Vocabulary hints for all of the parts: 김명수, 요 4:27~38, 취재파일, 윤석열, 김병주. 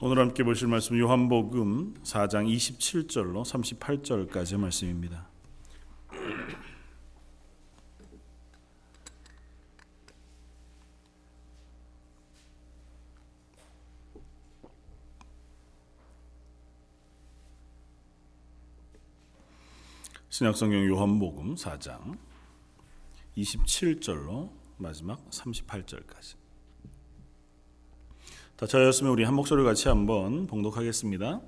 오늘 함께 보실 말씀 요한복음 4장 27절로 38절까지의 말씀입니다. 신약성경 요한복음 4장 27절로 마지막 38절까지 다 저였으면 우리 한 목소리 같이 한번 봉독하겠습니다.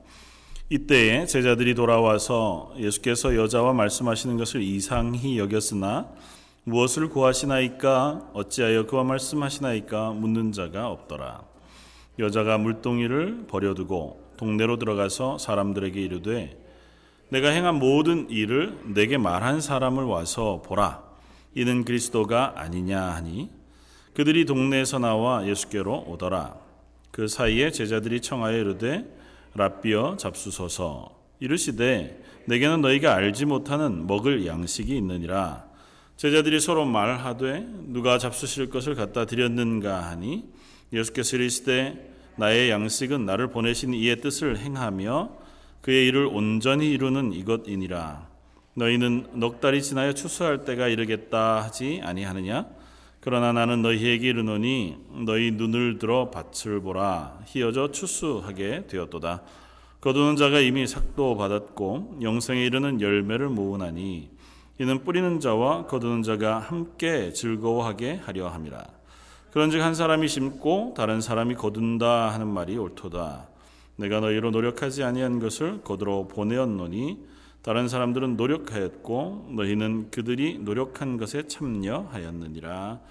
이때에 제자들이 돌아와서 예수께서 여자와 말씀하시는 것을 이상히 여겼으나 무엇을 구하시나이까 어찌하여 그와 말씀하시나이까 묻는 자가 없더라. 여자가 물동이를 버려두고 동네로 들어가서 사람들에게 이르되 내가 행한 모든 일을 내게 말한 사람을 와서 보라. 이는 그리스도가 아니냐 하니 그들이 동네에서 나와 예수께로 오더라. 그 사이에 제자들이 청하여 이르되 랍비여 잡수소서. 이르시되 내게는 너희가 알지 못하는 먹을 양식이 있느니라. 제자들이 서로 말하되 누가 잡수실 것을 갖다 드렸는가 하니 예수께서 이르시되 나의 양식은 나를 보내신 이의 뜻을 행하며 그의 일을 온전히 이루는 이것이니라. 너희는 넉 달이 지나야 추수할 때가 이르겠다 하지 아니하느냐? 그러나 나는 너희에게 이르노니 너희 눈을 들어 밭을 보라. 희어져 추수하게 되었도다. 거두는 자가 이미 삭도 받았고 영생에 이르는 열매를 모으나니 이는 뿌리는 자와 거두는 자가 함께 즐거워하게 하려 함이라. 그런즉 한 사람이 심고 다른 사람이 거둔다 하는 말이 옳도다. 내가 너희로 노력하지 아니한 것을 거두러 보내었노니 다른 사람들은 노력하였고 너희는 그들이 노력한 것에 참여하였느니라.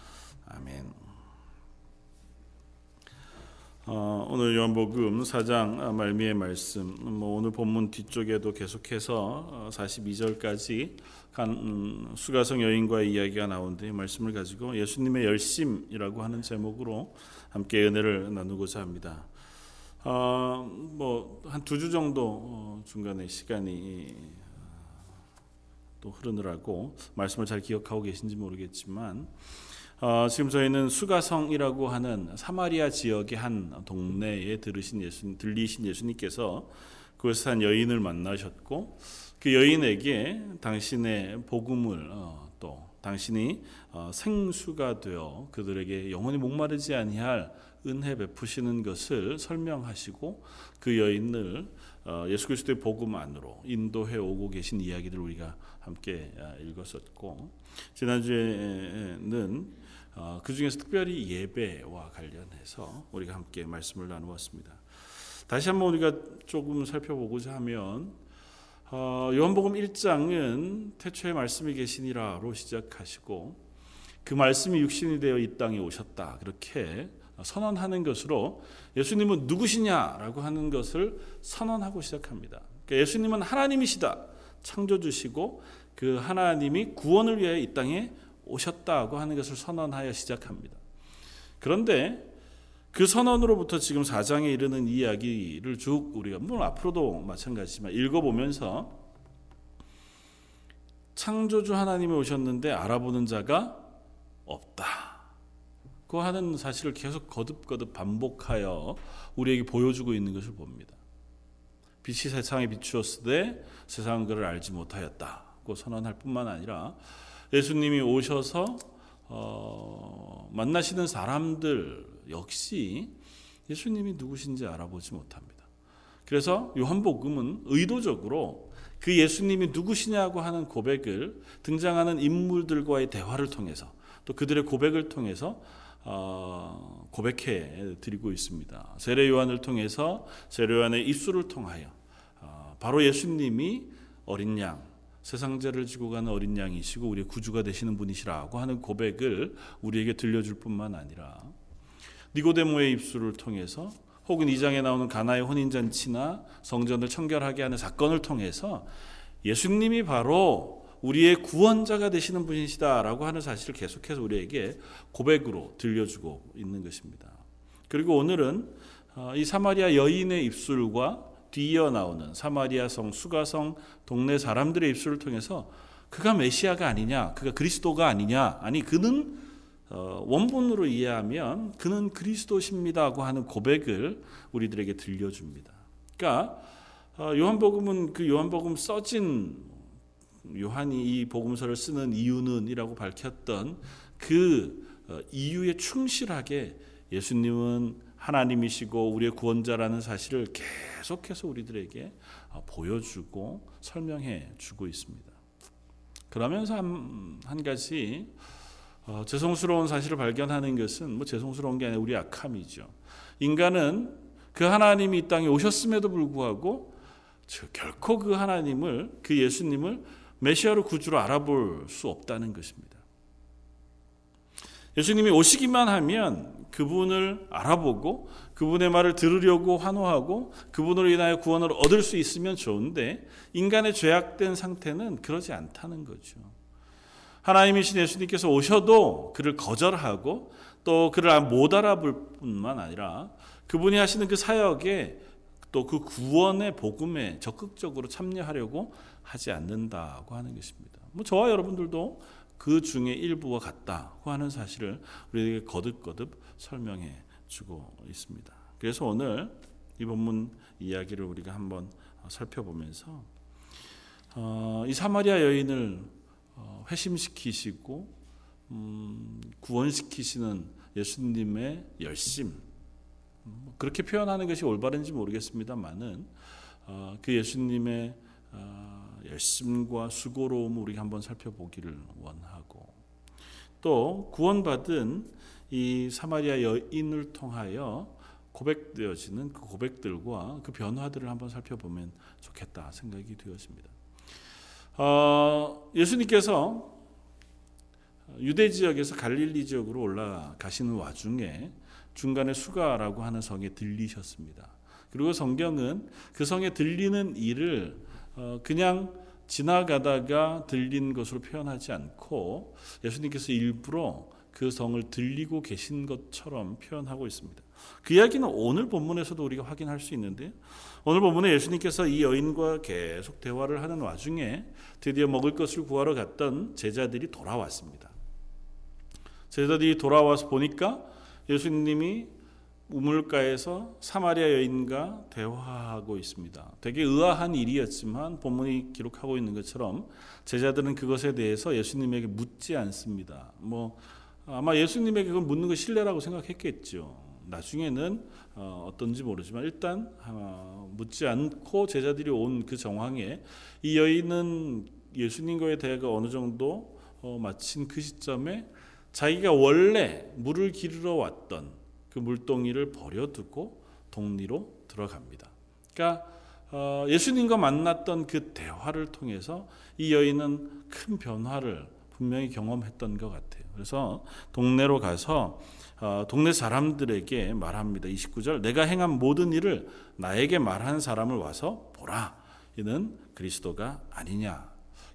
아멘. 오늘 요한복음 4장 말미의 말씀, 오늘 본문 뒤쪽에도 계속해서 42절까지 간 수가성 여인과의 이야기가 나오는데 이 말씀을 가지고 예수님의 열심이라고 하는 제목으로 함께 은혜를 나누고자 합니다. 한 2주 정도 중간에 시간이 또 흐르느라고 말씀을 잘 기억하고 계신지 모르겠지만 지금 저희는 수가성이라고 하는 사마리아 지역의 한 동네에 들리신 예수님께서 그곳에 산 여인을 만나셨고 그 여인에게 당신의 복음을 또 당신이 생수가 되어 그들에게 영원히 목마르지 아니할 은혜 베푸시는 것을 설명하시고 그 여인을 예수 그리스도의 복음 안으로 인도해 오고 계신 이야기들을 우리가 함께 읽었었고 지난주에는 그 중에서 특별히 예배와 관련해서 우리가 함께 말씀을 나누었습니다. 다시 한번 우리가 조금 살펴보고자 하면 요한복음 1장은 태초에 말씀이 계시니라로 시작하시고 그 말씀이 육신이 되어 이 땅에 오셨다 그렇게 선언하는 것으로 예수님은 누구시냐라고 하는 것을 선언하고 시작합니다. 그러니까 예수님은 하나님이시다. 창조주시고 그 하나님이 구원을 위해 이 땅에 오셨다고 하는 것을 선언하여 시작합니다. 그런데 그 선언으로부터 지금 4장에 이르는 이야기를 쭉 우리가 물론 앞으로도 마찬가지지만 읽어보면서 창조주 하나님이 오셨는데 알아보는 자가 없다. 그 하는 사실을 계속 거듭거듭 반복하여 우리에게 보여주고 있는 것을 봅니다. 빛이 세상에 비추었으되 세상은 그를 알지 못하였다고 선언할 뿐만 아니라 예수님이 오셔서 만나시는 사람들 역시 예수님이 누구신지 알아보지 못합니다. 그래서 요한복음은 의도적으로 그 예수님이 누구시냐고 하는 고백을 등장하는 인물들과의 대화를 통해서 또 그들의 고백을 통해서 고백해 드리고 있습니다. 세례 요한을 통해서 세례 요한의 입술을 통하여 바로 예수님이 어린 양, 세상 죄를 지고 가는 어린 양이시고 우리의 구주가 되시는 분이시라고 하는 고백을 우리에게 들려줄 뿐만 아니라 니고데모의 입술을 통해서 혹은 2장에 나오는 가나의 혼인잔치나 성전을 청결하게 하는 사건을 통해서 예수님이 바로 우리의 구원자가 되시는 분이시다라고 하는 사실을 계속해서 우리에게 고백으로 들려주고 있는 것입니다. 그리고 오늘은 이 사마리아 여인의 입술과 뒤이어 나오는 사마리아 성, 수가성 동네 사람들의 입술을 통해서 그가 메시아가 아니냐, 그가 그리스도가 아니냐, 아니 그는 원본으로 이해하면 그는 그리스도십니다고 하는 고백을 우리들에게 들려줍니다. 그러니까 요한복음은 그 요한복음 써진 요한이 이 복음서를 쓰는 이유는 이라고 밝혔던 그 이유에 충실하게 예수님은 하나님이시고 우리의 구원자라는 사실을 계속해서 우리들에게 보여주고 설명해 주고 있습니다. 그러면서 한 가지 죄송스러운 사실을 발견하는 것은 죄송스러운 게 아니라 우리 악함이죠. 인간은 그 하나님이 이 땅에 오셨음에도 불구하고 결코 그 하나님을, 그 예수님을 메시아로 구주로 알아볼 수 없다는 것입니다. 예수님이 오시기만 하면 그분을 알아보고 그분의 말을 들으려고 환호하고 그분으로 인하여 구원을 얻을 수 있으면 좋은데, 인간의 죄악된 상태는 그러지 않다는 거죠. 하나님이신 예수님께서 오셔도 그를 거절하고 또 그를 못 알아볼 뿐만 아니라 그분이 하시는 그 사역에 또 그 구원의 복음에 적극적으로 참여하려고 하지 않는다고 하는 것입니다. 저와 여러분들도 그 중에 일부와 같다고 하는 사실을 우리에게 거듭거듭 설명해 주고 있습니다. 그래서 오늘 이 본문 이야기를 우리가 한번 살펴보면서 이 사마리아 여인을 회심시키시고 구원시키시는 예수님의 열심, 그렇게 표현하는 것이 올바른지 모르겠습니다만은 그 예수님의 열심과 수고로움을 우리가 한번 살펴보기를 원하고, 또 구원받은 이 사마리아 여인을 통하여 고백되어지는 그 고백들과 그 변화들을 한번 살펴보면 좋겠다 생각이 되었습니다. 예수님께서 유대 지역에서 갈릴리 지역으로 올라가시는 와중에 중간에 수가라고 하는 성에 들리셨습니다. 그리고 성경은 그 성에 들리는 일을 그냥 지나가다가 들린 것으로 표현하지 않고 예수님께서 일부러 그 성을 들리고 계신 것처럼 표현하고 있습니다. 그 이야기는 오늘 본문에서도 우리가 확인할 수 있는데요, 오늘 본문에 예수님께서 이 여인과 계속 대화를 하는 와중에 드디어 먹을 것을 구하러 갔던 제자들이 돌아왔습니다. 제자들이 돌아와서 보니까 예수님이 우물가에서 사마리아 여인과 대화하고 있습니다. 되게 의아한 일이었지만 본문이 기록하고 있는 것처럼 제자들은 그것에 대해서 예수님에게 묻지 않습니다. 아마 예수님에게 그걸 묻는 거 실례라고 생각했겠죠. 나중에는 어떤지 모르지만 일단 묻지 않고 제자들이 온 그 정황에 이 여인은 예수님과의 대화가 어느 정도 마친 그 시점에 자기가 원래 물을 기르러 왔던 그 물동이를 버려두고 동리로 들어갑니다. 그러니까 예수님과 만났던 그 대화를 통해서 이 여인은 큰 변화를 분명히 경험했던 것 같아요. 그래서 동네로 가서 동네 사람들에게 말합니다. 29절, 내가 행한 모든 일을 나에게 말한 사람을 와서 보라, 이는 그리스도가 아니냐.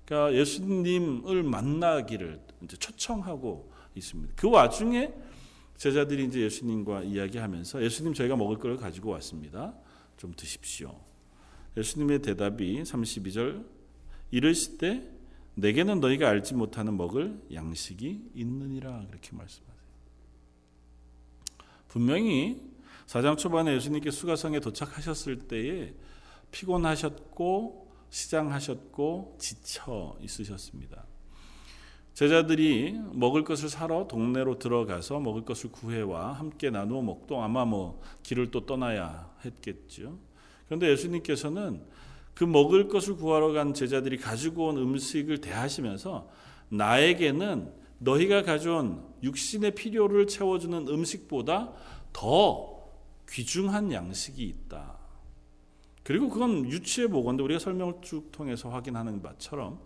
그러니까 예수님을 만나기를 이제 초청하고 있습니다. 그 와중에 제자들이 이제 예수님과 이야기하면서, 예수님 저희가 먹을 걸 가지고 왔습니다, 좀 드십시오. 예수님의 대답이 32절, 이르시되 내게는 너희가 알지 못하는 먹을 양식이 있느니라, 그렇게 말씀하세요. 분명히 4장 초반에 예수님께 수가성에 도착하셨을 때에 피곤하셨고 시장하셨고 지쳐 있으셨습니다. 제자들이 먹을 것을 사러 동네로 들어가서 먹을 것을 구해와 함께 나누어 먹고 아마 길을 또 떠나야 했겠죠. 그런데 예수님께서는 그 먹을 것을 구하러 간 제자들이 가지고 온 음식을 대하시면서, 나에게는 너희가 가져온 육신의 필요를 채워주는 음식보다 더 귀중한 양식이 있다. 그리고 그건 유추해 보건데 우리가 설명을 쭉 통해서 확인하는 바처럼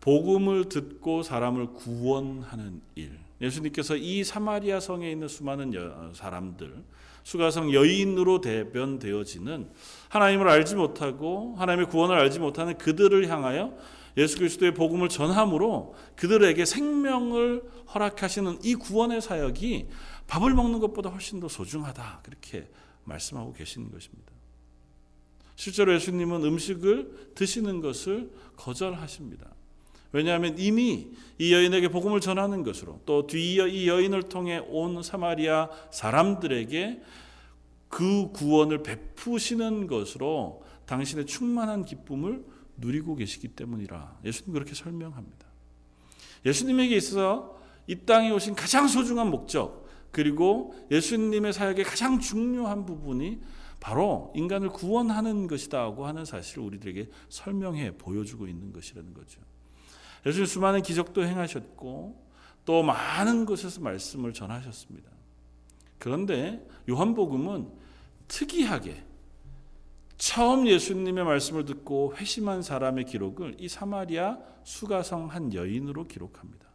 복음을 듣고 사람을 구원하는 일, 예수님께서 이 사마리아 성에 있는 수많은 사람들, 수가성 여인으로 대변되어지는, 하나님을 알지 못하고 하나님의 구원을 알지 못하는 그들을 향하여 예수 그리스도의 복음을 전함으로 그들에게 생명을 허락하시는 이 구원의 사역이 밥을 먹는 것보다 훨씬 더 소중하다, 그렇게 말씀하고 계시는 것입니다. 실제로 예수님은 음식을 드시는 것을 거절하십니다. 왜냐하면 이미 이 여인에게 복음을 전하는 것으로, 또 뒤이어 이 여인을 통해 온 사마리아 사람들에게 그 구원을 베푸시는 것으로 당신의 충만한 기쁨을 누리고 계시기 때문이라. 예수님 그렇게 설명합니다. 예수님에게 있어서 이 땅에 오신 가장 소중한 목적, 그리고 예수님의 사역의 가장 중요한 부분이 바로 인간을 구원하는 것이다고 하는 사실을 우리들에게 설명해 보여주고 있는 것이라는 거죠. 예수님 수많은 기적도 행하셨고 또 많은 곳에서 말씀을 전하셨습니다. 그런데 요한복음은 특이하게 처음 예수님의 말씀을 듣고 회심한 사람의 기록을 이 사마리아 수가성 한 여인으로 기록합니다.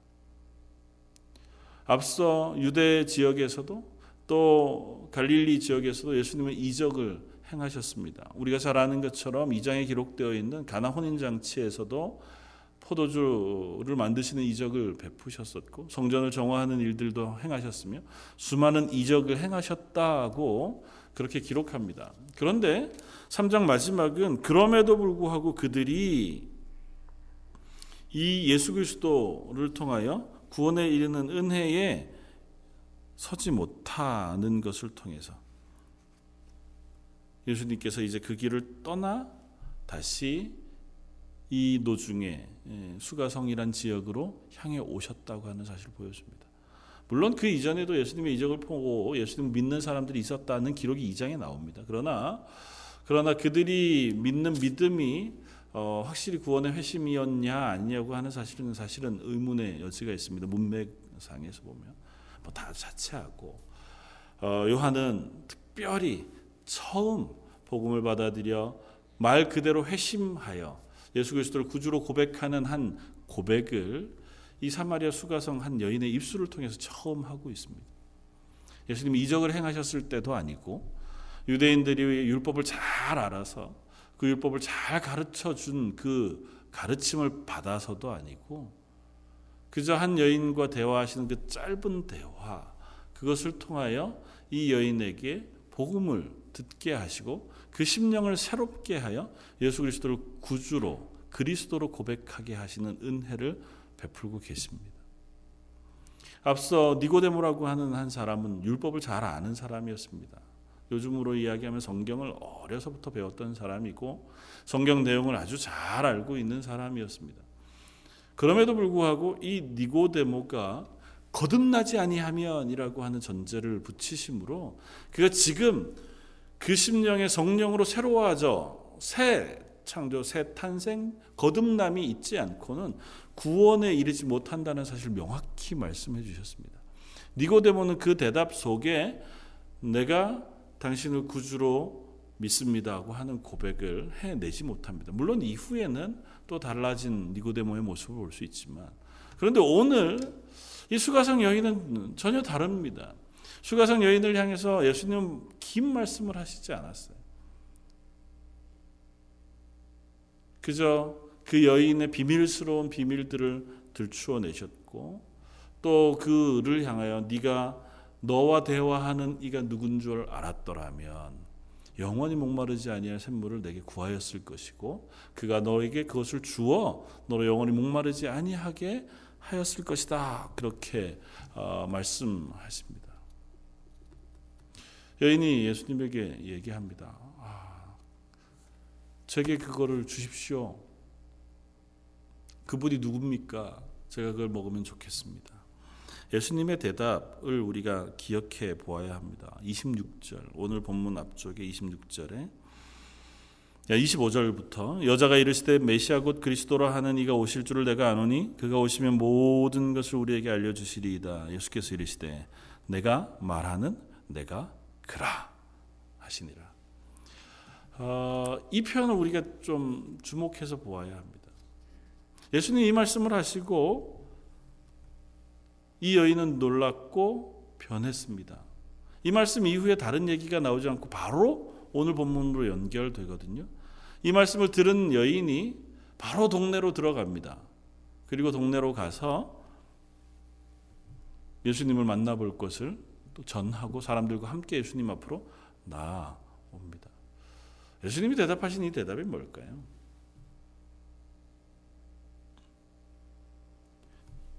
앞서 유대 지역에서도 또 갈릴리 지역에서도 예수님은 이적을 행하셨습니다. 우리가 잘 아는 것처럼 2장에 기록되어 있는 가나 혼인잔치에서도 포도주를 만드시는 이적을 베푸셨었고, 성전을 정화하는 일들도 행하셨으며 수많은 이적을 행하셨다고 그렇게 기록합니다. 그런데 3장 마지막은 그럼에도 불구하고 그들이 이 예수 그리스도를 통하여 구원에 이르는 은혜에 서지 못하는 것을 통해서 예수님께서 이제 그 길을 떠나 다시 이 노중에 수가성이란 지역으로 향해 오셨다고 하는 사실을 보여줍니다. 물론 그 이전에도 예수님의 이적을 보고 예수님을 믿는 사람들이 있었다는 기록이 2장에 나옵니다. 그러나 그들이 믿는 믿음이 확실히 구원의 회심이었냐 아니냐고 하는 사실은 의문의 여지가 있습니다. 문맥상에서 보면 뭐 다 자체하고, 요한은 특별히 처음 복음을 받아들여 말 그대로 회심하여 예수 그리스도를 구주로 고백하는 한 고백을 이 사마리아 수가성 한 여인의 입술을 통해서 처음 하고 있습니다. 예수님이 이적을 행하셨을 때도 아니고, 유대인들이 율법을 잘 알아서 그 율법을 잘 가르쳐준 그 가르침을 받아서도 아니고, 그저 한 여인과 대화하시는 그 짧은 대화, 그것을 통하여 이 여인에게 복음을 듣게 하시고 그 심령을 새롭게 하여 예수 그리스도를 구주로, 그리스도로 고백하게 하시는 은혜를 베풀고 계십니다. 앞서 니고데모라고 하는 한 사람은 율법을 잘 아는 사람이었습니다. 요즘으로 이야기하면 성경을 어려서부터 배웠던 사람이고 성경 내용을 아주 잘 알고 있는 사람이었습니다. 그럼에도 불구하고 이 니고데모가 거듭나지 아니하면이라고 하는 전제를 붙이심으로 그가 지금 그 심령의 성령으로 새로워져 새 창조, 새 탄생, 거듭남이 있지 않고는 구원에 이르지 못한다는 사실을 명확히 말씀해 주셨습니다. 니고데모는 그 대답 속에 내가 당신을 구주로 믿습니다 하고 하는 고백을 해내지 못합니다. 물론 이후에는 또 달라진 니고데모의 모습을 볼 수 있지만, 그런데 오늘 이 수가성 여인은 전혀 다릅니다. 수가성 여인을 향해서 예수님은 긴 말씀을 하시지 않았어요. 그저 그 여인의 비밀스러운 비밀들을 들추어내셨고, 또 그를 향하여 네가 너와 대화하는 이가 누군 줄 알았더라면 영원히 목마르지 아니할 샘물을 내게 구하였을 것이고 그가 너에게 그것을 주어 너로 영원히 목마르지 아니하게 하였을 것이다. 그렇게 말씀하십니다. 여인이 예수님에게 얘기합니다. 제게 그거를 주십시오. 그분이 누굽니까? 제가 그걸 먹으면 좋겠습니다. 예수님의 대답을 우리가 기억해 보아야 합니다. 26절, 오늘 본문 앞쪽에 26절에 25절부터 여자가 이르시되 메시아 곧 그리스도라 하는 이가 오실 줄을 내가 아노니 그가 오시면 모든 것을 우리에게 알려주시리이다. 예수께서 이르시되 내가 말하는 내가 그라 하시니라. 이 표현을 우리가 좀 주목해서 보아야 합니다. 예수님 이 말씀을 하시고 이 여인은 놀랐고 변했습니다. 이 말씀 이후에 다른 얘기가 나오지 않고 바로 오늘 본문으로 연결되거든요. 이 말씀을 들은 여인이 바로 동네로 들어갑니다. 그리고 동네로 가서 예수님을 만나볼 것을 또 전하고 사람들과 함께 예수님 앞으로 나옵니다. 예수님이 대답하신 이 대답이 뭘까요?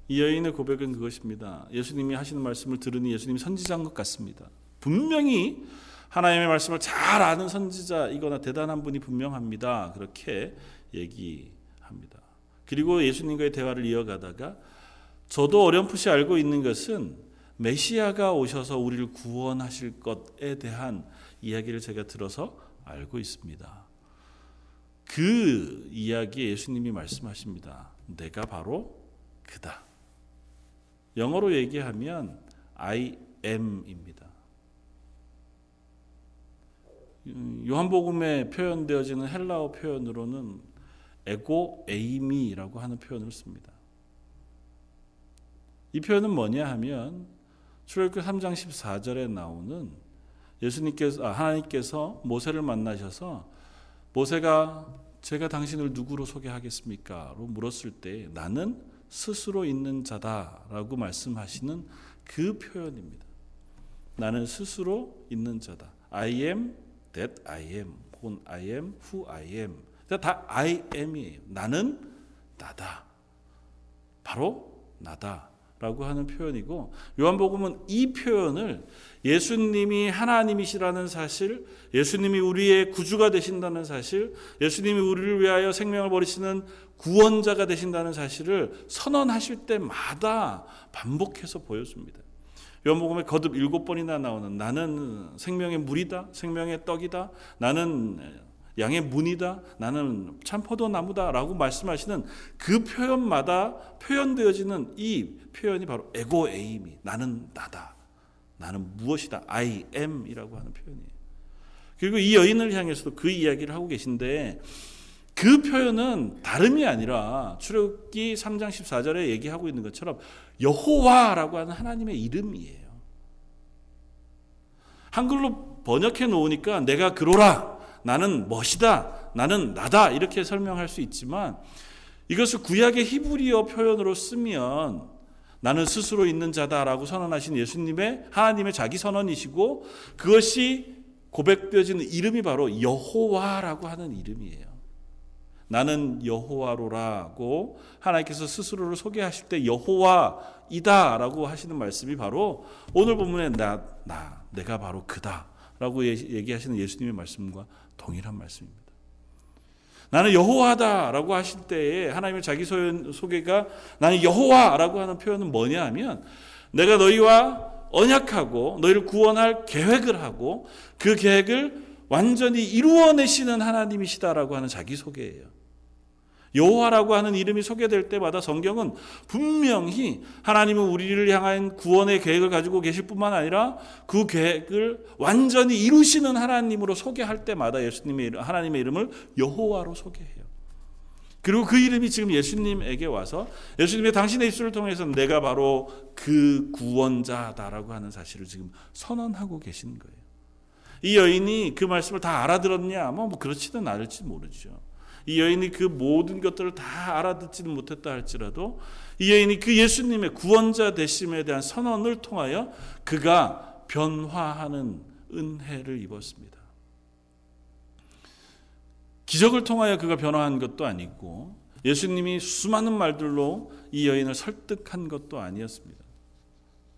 이 여인의 고백은 그것입니다. 예수님이 하시는 말씀을 들으니 예수님이 선지자인 것 같습니다. 분명히 하나님의 말씀을 잘 아는 선지자이거나 대단한 분이 분명합니다. 그렇게 얘기합니다. 그리고 예수님과의 대화를 이어가다가 저도 어렴풋이 알고 있는 것은 메시아가 오셔서 우리를 구원하실 것에 대한 이야기를 제가 들어서 알고 있습니다. 그 이야기에 예수님이 말씀하십니다. 내가 바로 그다. 영어로 얘기하면 I am입니다. 요한복음에 표현되어지는 헬라어 표현으로는 에고 에이미라고 하는 표현을 씁니다. 이 표현은 뭐냐 하면 출애굽기 3장 14절에 나오는 예수님께서 하나님께서 모세를 만나셔서 모세가 제가 당신을 누구로 소개하겠습니까? 로 물었을 때 나는 스스로 있는 자다라고 말씀하시는 그 표현입니다. 나는 스스로 있는 자다. I am that I am 혹은 I am who I am. 다 I am이에요. 나는 나다. 바로 나다. 라고 하는 표현이고 요한복음은 이 표현을 예수님이 하나님이시라는 사실, 예수님이 우리의 구주가 되신다는 사실, 예수님이 우리를 위하여 생명을 버리시는 구원자가 되신다는 사실을 선언하실 때마다 반복해서 보여줍니다. 요한복음에 거듭 7번이나 나오는 나는 생명의 물이다, 생명의 떡이다, 나는 양의 문이다, 나는 참 포도나무다 라고 말씀하시는 그 표현마다 표현되어지는 이 표현이 바로 에고 에이미, 나는 나다, 나는 무엇이다, I am 이라고 하는 표현이에요. 그리고 이 여인을 향해서도 그 이야기를 하고 계신데 그 표현은 다름이 아니라 출애굽기 3장 14절에 얘기하고 있는 것처럼 여호와라고 하는 하나님의 이름이에요. 한글로 번역해 놓으니까 내가 그로라, 나는 멋이다, 나는 나다 이렇게 설명할 수 있지만 이것을 구약의 히브리어 표현으로 쓰면 나는 스스로 있는 자다라고 선언하신 예수님의 하나님의 자기 선언이시고 그것이 고백되어지는 이름이 바로 여호와라고 하는 이름이에요. 나는 여호와로라고 하나님께서 스스로를 소개하실 때 여호와이다라고 하시는 말씀이 바로 오늘 본문에 내가 바로 그다 라고 얘기하시는 예수님의 말씀과 동일한 말씀입니다. 나는 여호와다라고 하실 때에 하나님의 자기 소개가 나는 여호와라고 하는 표현은 뭐냐 하면 내가 너희와 언약하고 너희를 구원할 계획을 하고 그 계획을 완전히 이루어내시는 하나님이시다라고 하는 자기소개예요. 여호와라고 하는 이름이 소개될 때마다 성경은 분명히 하나님은 우리를 향한 구원의 계획을 가지고 계실 뿐만 아니라 그 계획을 완전히 이루시는 하나님으로 소개할 때마다 예수님의 하나님의 이름을 여호와로 소개해요. 그리고 그 이름이 지금 예수님에게 와서 예수님의 당신의 입술을 통해서 내가 바로 그 구원자다라고 하는 사실을 지금 선언하고 계신 거예요. 이 여인이 그 말씀을 다 알아들었냐? 뭐 그렇지는 않을지 모르죠. 이 여인이 그 모든 것들을 다 알아듣지는 못했다 할지라도 이 여인이 그 예수님의 구원자 되심에 대한 선언을 통하여 그가 변화하는 은혜를 입었습니다. 기적을 통하여 그가 변화한 것도 아니고 예수님이 수많은 말들로 이 여인을 설득한 것도 아니었습니다.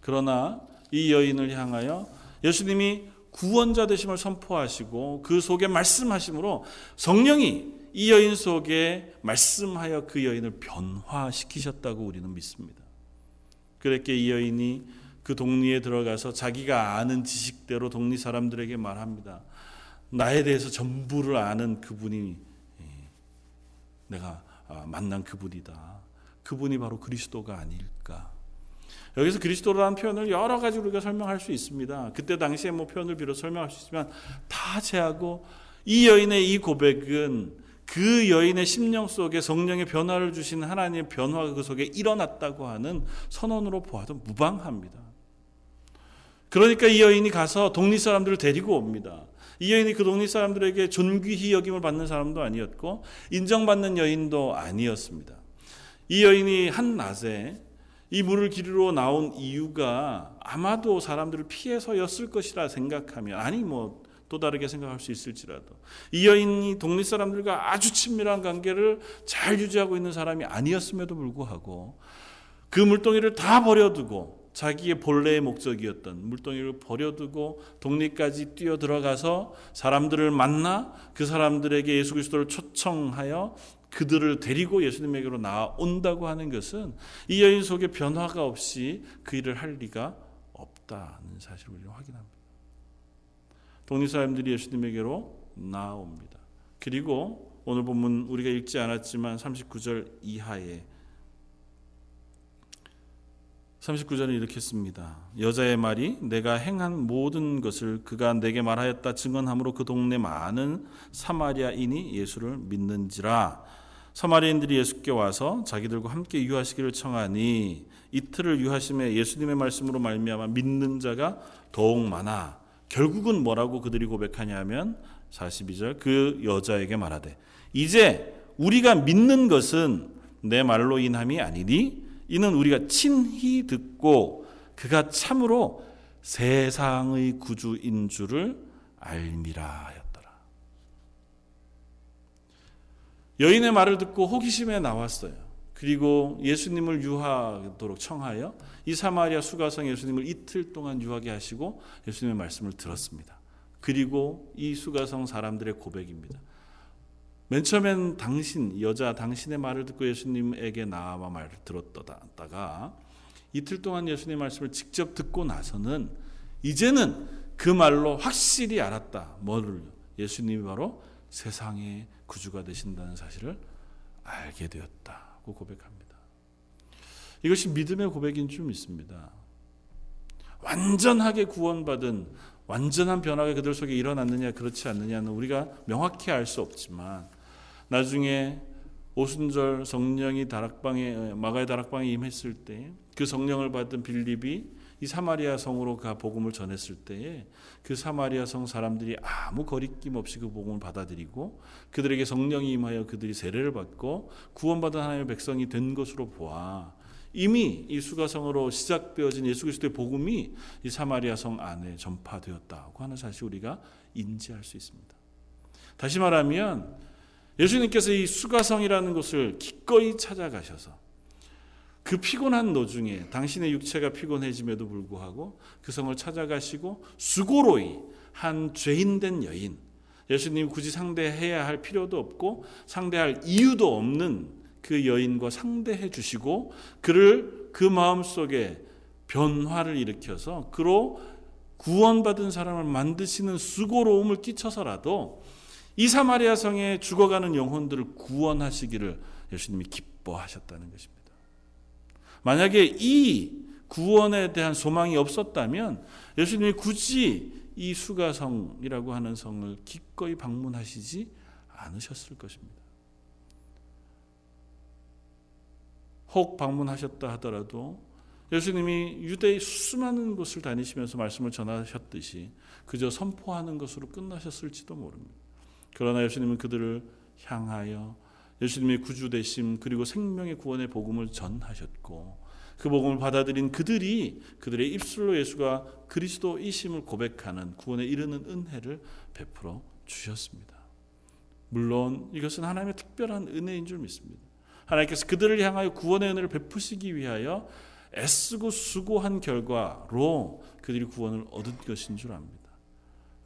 그러나 이 여인을 향하여 예수님이 구원자 되심을 선포하시고 그 속에 말씀하심으로 성령이 이 여인 속에 말씀하여 그 여인을 변화시키셨다고 우리는 믿습니다. 그랬기에 이 여인이 그 동리에 들어가서 자기가 아는 지식대로 동리 사람들에게 말합니다. 나에 대해서 전부를 아는 그분이 내가 만난 그분이다. 그분이 바로 그리스도가 아닐까. 여기서 그리스도라는 표현을 여러 가지 우리가 설명할 수 있습니다. 그때 당시에 뭐 표현을 비롯 설명할 수 있지만 다 제하고 이 여인의 이 고백은 그 여인의 심령 속에 성령의 변화를 주신 하나님의 변화가 그 속에 일어났다고 하는 선언으로 보아도 무방합니다. 그러니까 이 여인이 가서 동리 사람들을 데리고 옵니다. 이 여인이 그 동리 사람들에게 존귀히 여김을 받는 사람도 아니었고 인정받는 여인도 아니었습니다. 이 여인이 한낮에 이 물을 기르러 나온 이유가 아마도 사람들을 피해서였을 것이라 생각하며 아니 뭐 또 다르게 생각할 수 있을지라도 이 여인이 동리 사람들과 아주 친밀한 관계를 잘 유지하고 있는 사람이 아니었음에도 불구하고 그 물동이를 다 버려두고 자기의 본래의 목적이었던 물동이를 버려두고 독리까지 뛰어들어가서 사람들을 만나 그 사람들에게 예수 그리스도를 초청하여 그들을 데리고 예수님에게로 나아온다고 하는 것은 이 여인 속에 변화가 없이 그 일을 할 리가 없다는 사실을 우리는 확인합니다. 독립 사람들이 예수님에게로 나아옵니다. 그리고 오늘 본문 우리가 읽지 않았지만 39절 이하에 39절은 이렇게 씁니다. 여자의 말이 내가 행한 모든 것을 그가 내게 말하였다 증언함으로 그 동네 많은 사마리아인이 예수를 믿는지라. 사마리아인들이 예수께 와서 자기들과 함께 유하시기를 청하니 이틀을 유하심에 예수님의 말씀으로 말미암아 믿는 자가 더욱 많아. 결국은 뭐라고 그들이 고백하냐 하면 42절 그 여자에게 말하되 이제 우리가 믿는 것은 내 말로 인함이 아니니 이는 우리가 친히 듣고 그가 참으로 세상의 구주인 줄을 알미라 하였더라. 여인의 말을 듣고 호기심에 나왔어요. 그리고 예수님을 유하도록 청하여 이 사마리아 수가성 예수님을 이틀 동안 유하게 하시고 예수님의 말씀을 들었습니다. 그리고 이 수가성 사람들의 고백입니다. 맨 처음엔 당신의 말을 듣고 예수님에게 나와 말을 들었다가 이틀 동안 예수님의 말씀을 직접 듣고 나서는 이제는 그 말로 확실히 알았다. 뭐를? 예수님이 바로 세상의 구주가 되신다는 사실을 알게 되었다고 고백합니다. 이것이 믿음의 고백인 줄 믿습니다. 완전하게 구원받은 완전한 변화가 그들 속에 일어났느냐 그렇지 않느냐는 우리가 명확히 알 수 없지만 나중에 오순절 성령이 마가의 다락방에 임했을 때 그 성령을 받은 빌립이 이 사마리아 성으로 가 복음을 전했을 때에 그 사마리아 성 사람들이 아무 거리낌 없이 그 복음을 받아들이고 그들에게 성령이 임하여 그들이 세례를 받고 구원받은 하나님의 백성이 된 것으로 보아 이미 이 수가성으로 시작되어진 예수 그리스도의 복음이 이 사마리아 성 안에 전파되었다고 하는 사실 우리가 인지할 수 있습니다. 다시 말하면 예수님께서 이 수가성이라는 곳을 기꺼이 찾아가셔서 그 피곤한 노중에 당신의 육체가 피곤해짐에도 불구하고 그 성을 찾아가시고 수고로이 한 죄인된 여인 예수님 굳이 상대해야 할 필요도 없고 상대할 이유도 없는 그 여인과 상대해 주시고 그를 그 마음속에 변화를 일으켜서 그로 구원받은 사람을 만드시는 수고로움을 끼쳐서라도 이 사마리아 성에 죽어가는 영혼들을 구원하시기를 예수님이 기뻐하셨다는 것입니다. 만약에 이 구원에 대한 소망이 없었다면 예수님이 굳이 이 수가성이라고 하는 성을 기꺼이 방문하시지 않으셨을 것입니다. 혹 방문하셨다 하더라도 예수님이 유대의 수많은 곳을 다니시면서 말씀을 전하셨듯이 그저 선포하는 것으로 끝나셨을지도 모릅니다. 그러나 예수님은 그들을 향하여 예수님의 구주되심 그리고 생명의 구원의 복음을 전하셨고 그 복음을 받아들인 그들이 그들의 입술로 예수가 그리스도이심을 고백하는 구원에 이르는 은혜를 베풀어 주셨습니다. 물론 이것은 하나님의 특별한 은혜인 줄 믿습니다. 하나님께서 그들을 향하여 구원의 은혜를 베푸시기 위하여 애쓰고 수고한 결과로 그들이 구원을 얻은 것인 줄 압니다.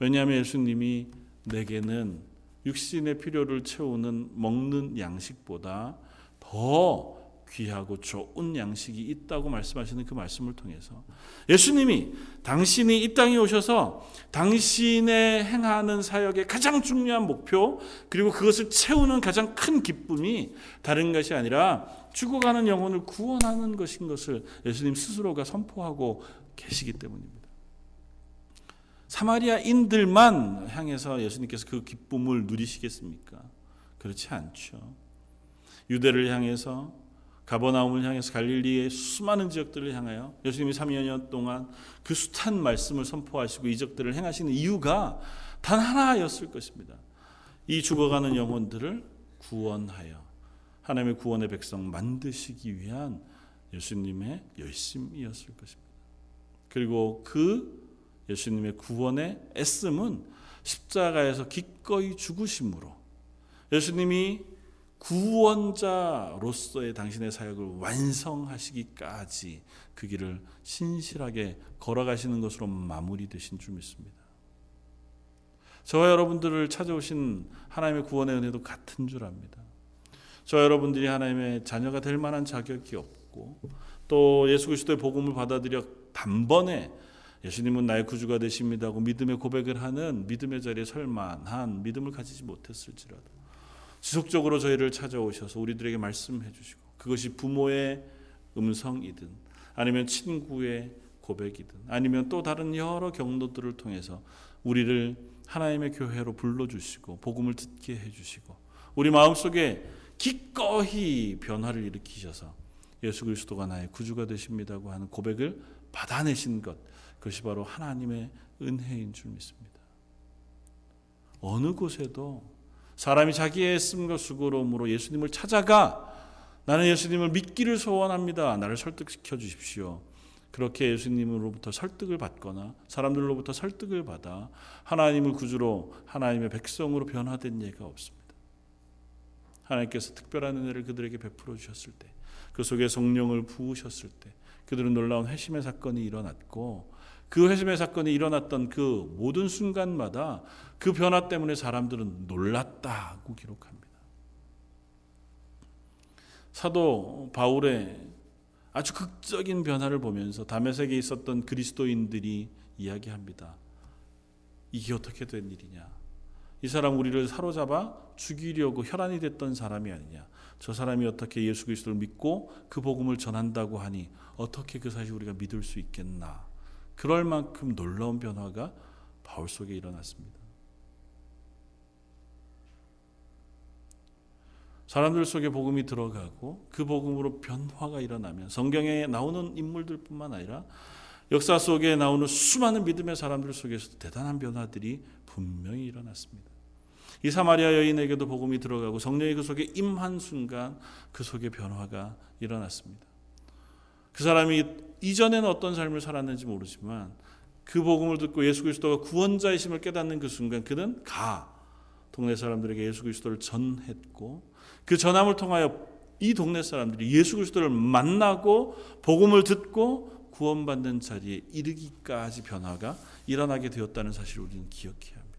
왜냐하면 예수님이 내게는 육신의 필요를 채우는 먹는 양식보다 더 귀하고 좋은 양식이 있다고 말씀하시는 그 말씀을 통해서 예수님이 당신이 이 땅에 오셔서 당신의 행하는 사역의 가장 중요한 목표 그리고 그것을 채우는 가장 큰 기쁨이 다른 것이 아니라 죽어가는 영혼을 구원하는 것인 것을 예수님 스스로가 선포하고 계시기 때문입니다. 사마리아인들만 향해서 예수님께서 그 기쁨을 누리시겠습니까? 그렇지 않죠. 유대를 향해서 가버나움을 향해서 갈릴리의 수많은 지역들을 향하여 예수님이 3년여 동안 그 숱한 말씀을 선포하시고 이적들을 행하시는 이유가 단 하나였을 것입니다. 이 죽어가는 영혼들을 구원하여 하나님의 구원의 백성 만드시기 위한 예수님의 열심이었을 것입니다. 그리고 그 예수님의 구원의 애씀은 십자가에서 기꺼이 죽으심으로 예수님이 구원자로서의 당신의 사역을 완성하시기까지 그 길을 신실하게 걸어가시는 것으로 마무리되신 줄 믿습니다. 저와 여러분들을 찾아오신 하나님의 구원의 은혜도 같은 줄 압니다. 저와 여러분들이 하나님의 자녀가 될 만한 자격이 없고 또 예수 그리스도의 복음을 받아들여 단번에 예수님은 나의 구주가 되십니다 하고 믿음의 고백을 하는 믿음의 자리에 설 만한 믿음을 가지지 못했을지라도 지속적으로 저희를 찾아오셔서 우리들에게 말씀해 주시고 그것이 부모의 음성이든 아니면 친구의 고백이든 아니면 또 다른 여러 경로들을 통해서 우리를 하나님의 교회로 불러주시고 복음을 듣게 해주시고 우리 마음속에 기꺼이 변화를 일으키셔서 예수 그리스도가 나의 구주가 되십니다고 하는 고백을 받아내신 것, 그것이 바로 하나님의 은혜인 줄 믿습니다. 어느 곳에도 사람이 자기의 애씀과 수고로움으로 예수님을 찾아가 나는 예수님을 믿기를 소원합니다, 나를 설득시켜 주십시오, 그렇게 예수님으로부터 설득을 받거나 사람들로부터 설득을 받아 하나님을 구주로 하나님의 백성으로 변화된 예가 없습니다. 하나님께서 특별한 은혜를 그들에게 베풀어 주셨을 때, 그 속에 성령을 부으셨을 때 그들은 놀라운 회심의 사건이 일어났고, 그 회심의 사건이 일어났던 그 모든 순간마다 그 변화 때문에 사람들은 놀랐다고 기록합니다. 사도 바울의 아주 극적인 변화를 보면서 다메섹에 있었던 그리스도인들이 이야기합니다. 이게 어떻게 된 일이냐, 이 사람 우리를 사로잡아 죽이려고 혈안이 됐던 사람이 아니냐, 저 사람이 어떻게 예수 그리스도를 믿고 그 복음을 전한다고 하니 어떻게 그 사실 우리가 믿을 수 있겠나, 그럴 만큼 놀라운 변화가 바울 속에 일어났습니다. 사람들 속에 복음이 들어가고 그 복음으로 변화가 일어나면 성경에 나오는 인물들뿐만 아니라 역사 속에 나오는 수많은 믿음의 사람들 속에서도 대단한 변화들이 분명히 일어났습니다. 이 사마리아 여인에게도 복음이 들어가고 성령이 그 속에 임한 순간 그 속에 변화가 일어났습니다. 그 사람이 이전에는 어떤 삶을 살았는지 모르지만 그 복음을 듣고 예수 그리스도가 구원자이심을 깨닫는 그 순간 그는 동네 사람들에게 예수 그리스도를 전했고, 그 전함을 통하여 이 동네 사람들이 예수 그리스도를 만나고 복음을 듣고 구원받는 자리에 이르기까지 변화가 일어나게 되었다는 사실을 우리는 기억해야 합니다.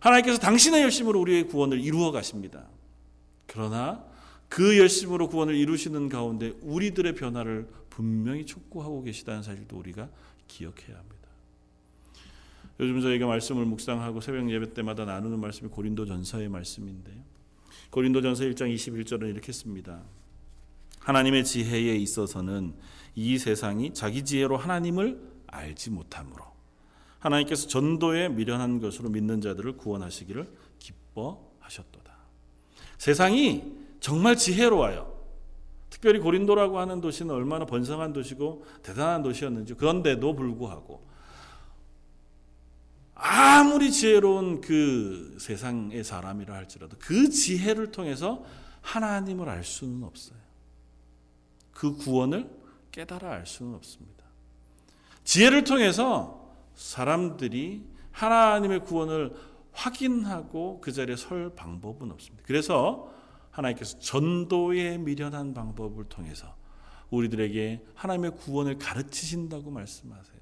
하나님께서 당신의 열심으로 우리의 구원을 이루어 가십니다. 그러나 그 열심으로 구원을 이루시는 가운데 우리들의 변화를 분명히 촉구하고 계시다는 사실도 우리가 기억해야 합니다. 요즘 저희가 말씀을 묵상하고 새벽 예배 때마다 나누는 말씀이 고린도전서의 말씀인데요, 고린도전서 1장 21절은 이렇게 씁니다. 하나님의 지혜에 있어서는 이 세상이 자기 지혜로 하나님을 알지 못함으로 하나님께서 전도에 미련한 것으로 믿는 자들을 구원하시기를 기뻐하셨도다. 세상이 정말 지혜로워요. 특별히 고린도라고 하는 도시는 얼마나 번성한 도시고 대단한 도시였는지, 그런데도 불구하고 아무리 지혜로운 그 세상의 사람이라 할지라도 그 지혜를 통해서 하나님을 알 수는 없어요. 그 구원을 깨달아 알 수는 없습니다. 지혜를 통해서 사람들이 하나님의 구원을 확인하고 그 자리에 설 방법은 없습니다. 그래서 하나님께서 전도에 미련한 방법을 통해서 우리들에게 하나님의 구원을 가르치신다고 말씀하세요.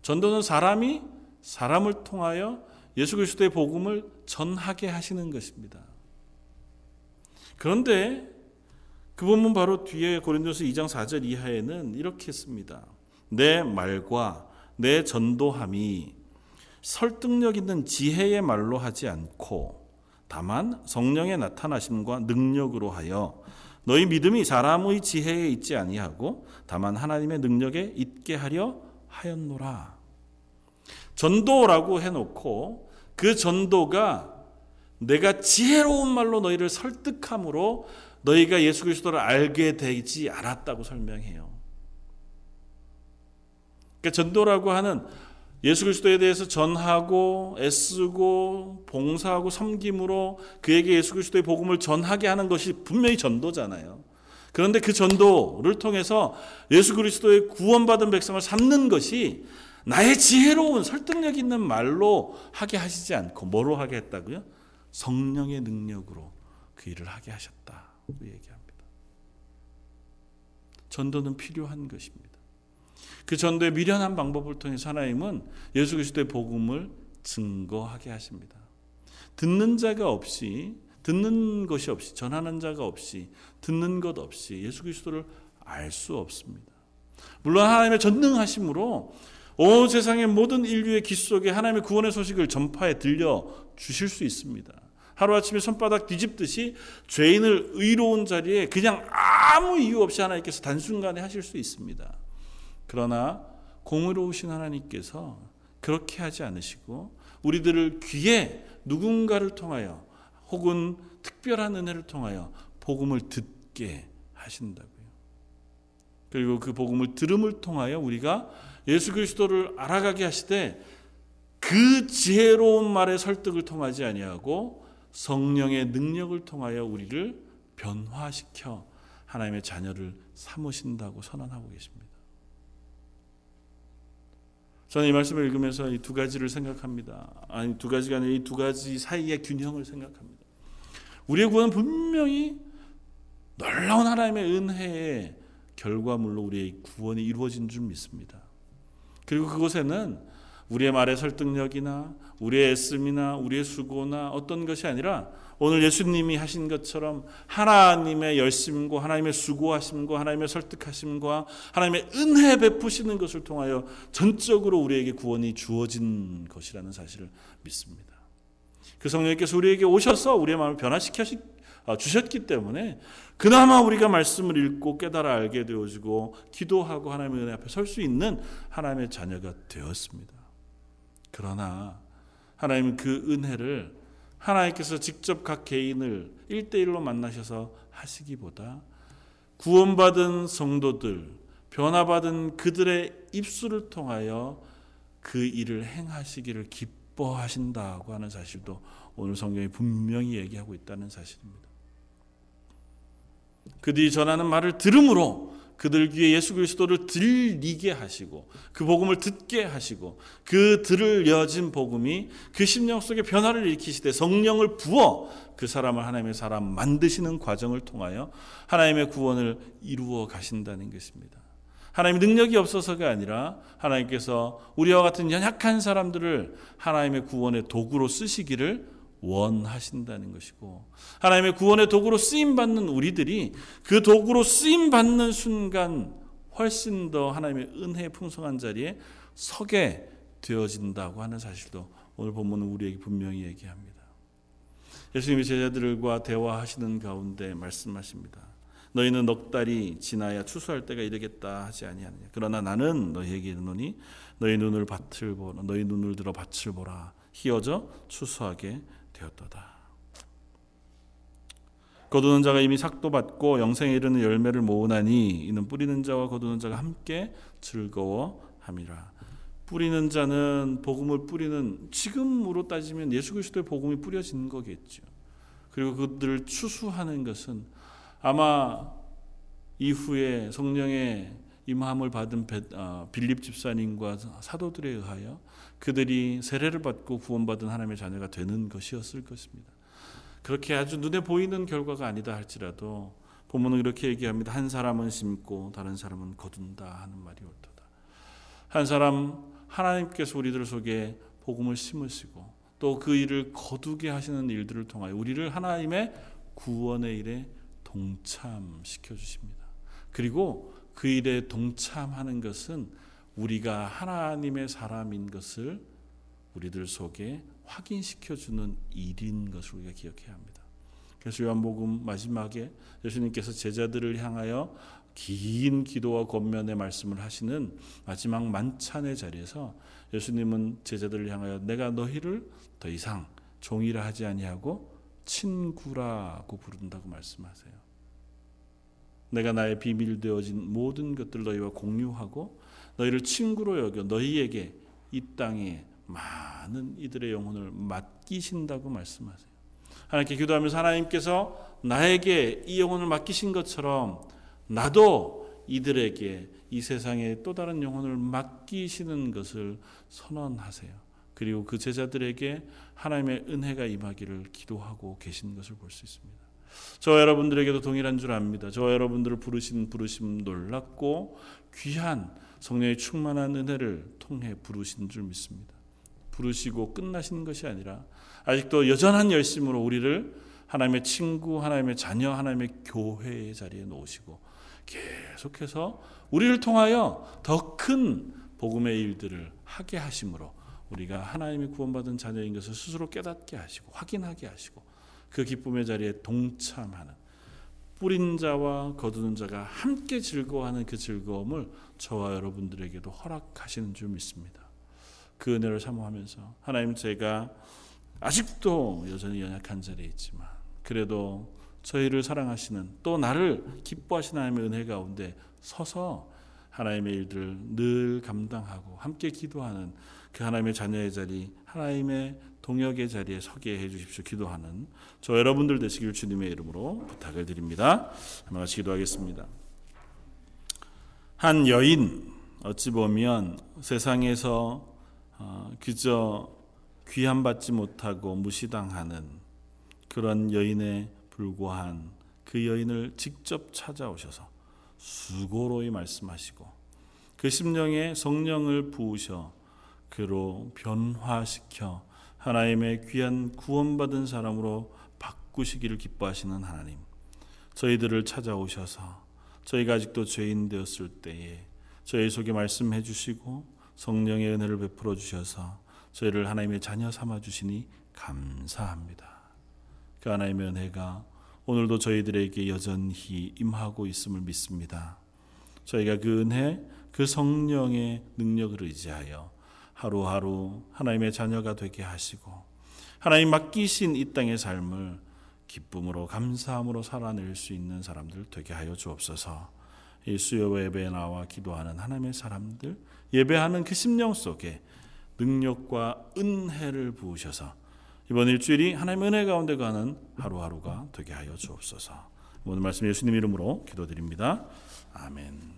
전도는 사람이 사람을 통하여 예수 그리스도의 복음을 전하게 하시는 것입니다. 그런데 그 본문 바로 뒤에 고린도전서 2장 4절 이하에는 이렇게 씁니다. 내 말과 내 전도함이 설득력 있는 지혜의 말로 하지 않고 다만 성령의 나타나심과 능력으로 하여 너희 믿음이 사람의 지혜에 있지 아니하고 다만 하나님의 능력에 있게 하려 하였노라. 전도라고 해놓고 그 전도가 내가 지혜로운 말로 너희를 설득함으로 너희가 예수 그리스도를 알게 되지 않았다고 설명해요. 그러니까 전도라고 하는 예수 그리스도에 대해서 전하고 애쓰고 봉사하고 섬김으로 그에게 예수 그리스도의 복음을 전하게 하는 것이 분명히 전도잖아요. 그런데 그 전도를 통해서 예수 그리스도의 구원받은 백성을 삼는 것이 나의 지혜로운 설득력 있는 말로 하게 하시지 않고 뭐로 하게 했다고요? 성령의 능력으로 그 일을 하게 하셨다 얘기합니다. 전도는 필요한 것입니다. 그 전도의 미련한 방법을 통해서 하나님은 예수 그리스도의 복음을 증거하게 하십니다. 듣는 것이 없이, 전하는 자가 없이, 듣는 것 없이 예수 그리스도를 알 수 없습니다. 물론 하나님의 전능하심으로 온 세상의 모든 인류의 귀 속에 하나님의 구원의 소식을 전파해 들려주실 수 있습니다. 하루아침에 손바닥 뒤집듯이 죄인을 의로운 자리에 그냥 아무 이유 없이 하나님께서 단순간에 하실 수 있습니다. 그러나 공의로우신 하나님께서 그렇게 하지 않으시고 우리들을 귀에 누군가를 통하여 혹은 특별한 은혜를 통하여 복음을 듣게 하신다고요. 그리고 그 복음을 들음을 통하여 우리가 예수 그리스도를 알아가게 하시되 그 지혜로운 말의 설득을 통하지 아니하고 성령의 능력을 통하여 우리를 변화시켜 하나님의 자녀를 삼으신다고 선언하고 계십니다. 저는 이 말씀을 읽으면서 이 두 가지를 생각합니다. 아니, 두 가지가 아니라 이 두 가지 사이의 균형을 생각합니다. 우리의 구원은 분명히 놀라운 하나님의 은혜의 결과물로 우리의 구원이 이루어진 줄 믿습니다. 그리고 그곳에는 우리의 말의 설득력이나 우리의 애씀이나 우리의 수고나 어떤 것이 아니라 오늘 예수님이 하신 것처럼 하나님의 열심과 하나님의 수고하심과 하나님의 설득하심과 하나님의 은혜 베푸시는 것을 통하여 전적으로 우리에게 구원이 주어진 것이라는 사실을 믿습니다. 그 성령님께서 우리에게 오셔서 우리의 마음을 변화시켜 주셨기 때문에 그나마 우리가 말씀을 읽고 깨달아 알게 되어지고 기도하고 하나님의 은혜 앞에 설 수 있는 하나님의 자녀가 되었습니다. 그러나 하나님은 그 은혜를 하나님께서 직접 각 개인을 1:1로 만나셔서 하시기보다 구원받은 성도들, 변화받은 그들의 입술을 통하여 그 일을 행하시기를 기뻐하신다고 하는 사실도 오늘 성경이 분명히 얘기하고 있다는 사실입니다. 그들이 전하는 말을 들음으로 그들 귀에 예수 그리스도를 들리게 하시고 그 복음을 듣게 하시고 그 들려진 복음이 그 심령 속에 변화를 일으키시되 성령을 부어 그 사람을 하나님의 사람 만드시는 과정을 통하여 하나님의 구원을 이루어 가신다는 것입니다. 하나님의 능력이 없어서가 아니라 하나님께서 우리와 같은 연약한 사람들을 하나님의 구원의 도구로 쓰시기를 원하신다는 것이고 하나님의 구원의 도구로 쓰임받는 우리들이 그 도구로 쓰임받는 순간 훨씬 더 하나님의 은혜의 풍성한 자리에 서게 되어진다고 하는 사실도 오늘 본문은 우리에게 분명히 얘기합니다. 예수님이 제자들과 대화하시는 가운데 말씀하십니다. 너희는 넉 달이 지나야 추수할 때가 이르겠다 하지 아니하느냐. 그러나 나는 너희에게 이르노니 너희 눈을 들어 밭을 보라. 희어져 추수하게 되었도다. 거두는 자가 이미 삭도 받고 영생에 이르는 열매를 모으나니 이는 뿌리는 자와 거두는 자가 함께 즐거워함이라. 뿌리는 자는 복음을 뿌리는 지금으로 따지면 예수 그리스도의 복음이 뿌려진 거겠죠. 그리고 그들을 추수하는 것은 아마 이후에 성령의 임함을 받은 빌립 집사님과 사도들에 의하여 그들이 세례를 받고 구원받은 하나님의 자녀가 되는 것이었을 것입니다. 그렇게 아주 눈에 보이는 결과가 아니다 할지라도 본문은 이렇게 얘기합니다. 한 사람은 심고 다른 사람은 거둔다 하는 말이 옳도다. 한 사람 하나님께서 우리들 속에 복음을 심으시고 또 그 일을 거두게 하시는 일들을 통하여 우리를 하나님의 구원의 일에 동참시켜 주십니다. 그리고 그 일에 동참하는 것은 우리가 하나님의 사람인 것을 우리들 속에 확인시켜주는 일인 것을 우리가 기억해야 합니다. 그래서 요한복음 마지막에 예수님께서 제자들을 향하여 긴 기도와 권면의 말씀을 하시는 마지막 만찬의 자리에서 예수님은 제자들을 향하여 내가 너희를 더 이상 종이라 하지 아니하고 친구라고 부른다고 말씀하세요. 내가 나의 비밀되어진 모든 것들을 너희와 공유하고 너희를 친구로 여겨 너희에게 이 땅에 많은 이들의 영혼을 맡기신다고 말씀하세요. 하나님께 기도하면서 하나님께서 나에게 이 영혼을 맡기신 것처럼 나도 이들에게 이 세상에 또 다른 영혼을 맡기시는 것을 선언하세요. 그리고 그 제자들에게 하나님의 은혜가 임하기를 기도하고 계신 것을 볼 수 있습니다. 저와 여러분들에게도 동일한 줄 압니다. 저와 여러분들을 부르심 놀랍고 귀한 성령의 충만한 은혜를 통해 부르신 줄 믿습니다. 부르시고 끝나신 것이 아니라 아직도 여전한 열심으로 우리를 하나님의 친구, 하나님의 자녀, 하나님의 교회의 자리에 놓으시고 계속해서 우리를 통하여 더 큰 복음의 일들을 하게 하심으로 우리가 하나님이 구원받은 자녀인 것을 스스로 깨닫게 하시고 확인하게 하시고 그 기쁨의 자리에 동참하는 뿌린 자와 거두는 자가 함께 즐거워하는 그 즐거움을 저와 여러분들에게도 허락하시는 줄 믿습니다. 그 은혜를 사모하면서 하나님, 제가 아직도 여전히 연약한 자리에 있지만 그래도 저희를 사랑하시는 또 나를 기뻐하시는 하나님의 은혜 가운데 서서 하나님의 일들을 늘 감당하고 함께 기도하는 그 하나님의 자녀의 자리, 하나님의 동역의 자리에 서게 해주십시오. 기도하는 저 여러분들 되시길 주님의 이름으로 부탁을 드립니다. 한번 같이 기도하겠습니다. 한 여인, 어찌 보면 세상에서 그저 귀함받지 못하고 무시당하는 그런 여인에 불과한 그 여인을 직접 찾아오셔서 수고로이 말씀하시고 그 심령에 성령을 부으셔 그로 변화시켜 하나님의 귀한 구원받은 사람으로 바꾸시기를 기뻐하시는 하나님, 저희들을 찾아오셔서 저희가 아직도 죄인 되었을 때에 저희 속에 말씀해 주시고 성령의 은혜를 베풀어 주셔서 저희를 하나님의 자녀 삼아 주시니 감사합니다. 그 하나님의 은혜가 오늘도 저희들에게 여전히 임하고 있음을 믿습니다. 저희가 그 은혜, 그 성령의 능력을 의지하여 하루하루 하나님의 자녀가 되게 하시고 하나님 맡기신 이 땅의 삶을 기쁨으로 감사함으로 살아낼 수 있는 사람들 되게 하여 주옵소서. 이 수요 예배에 나와 기도하는 하나님의 사람들, 예배하는 그 심령 속에 능력과 은혜를 부으셔서 이번 일주일이 하나님의 은혜 가운데 가는 하루하루가 되게 하여 주옵소서. 오늘 말씀 예수님 이름으로 기도드립니다. 아멘.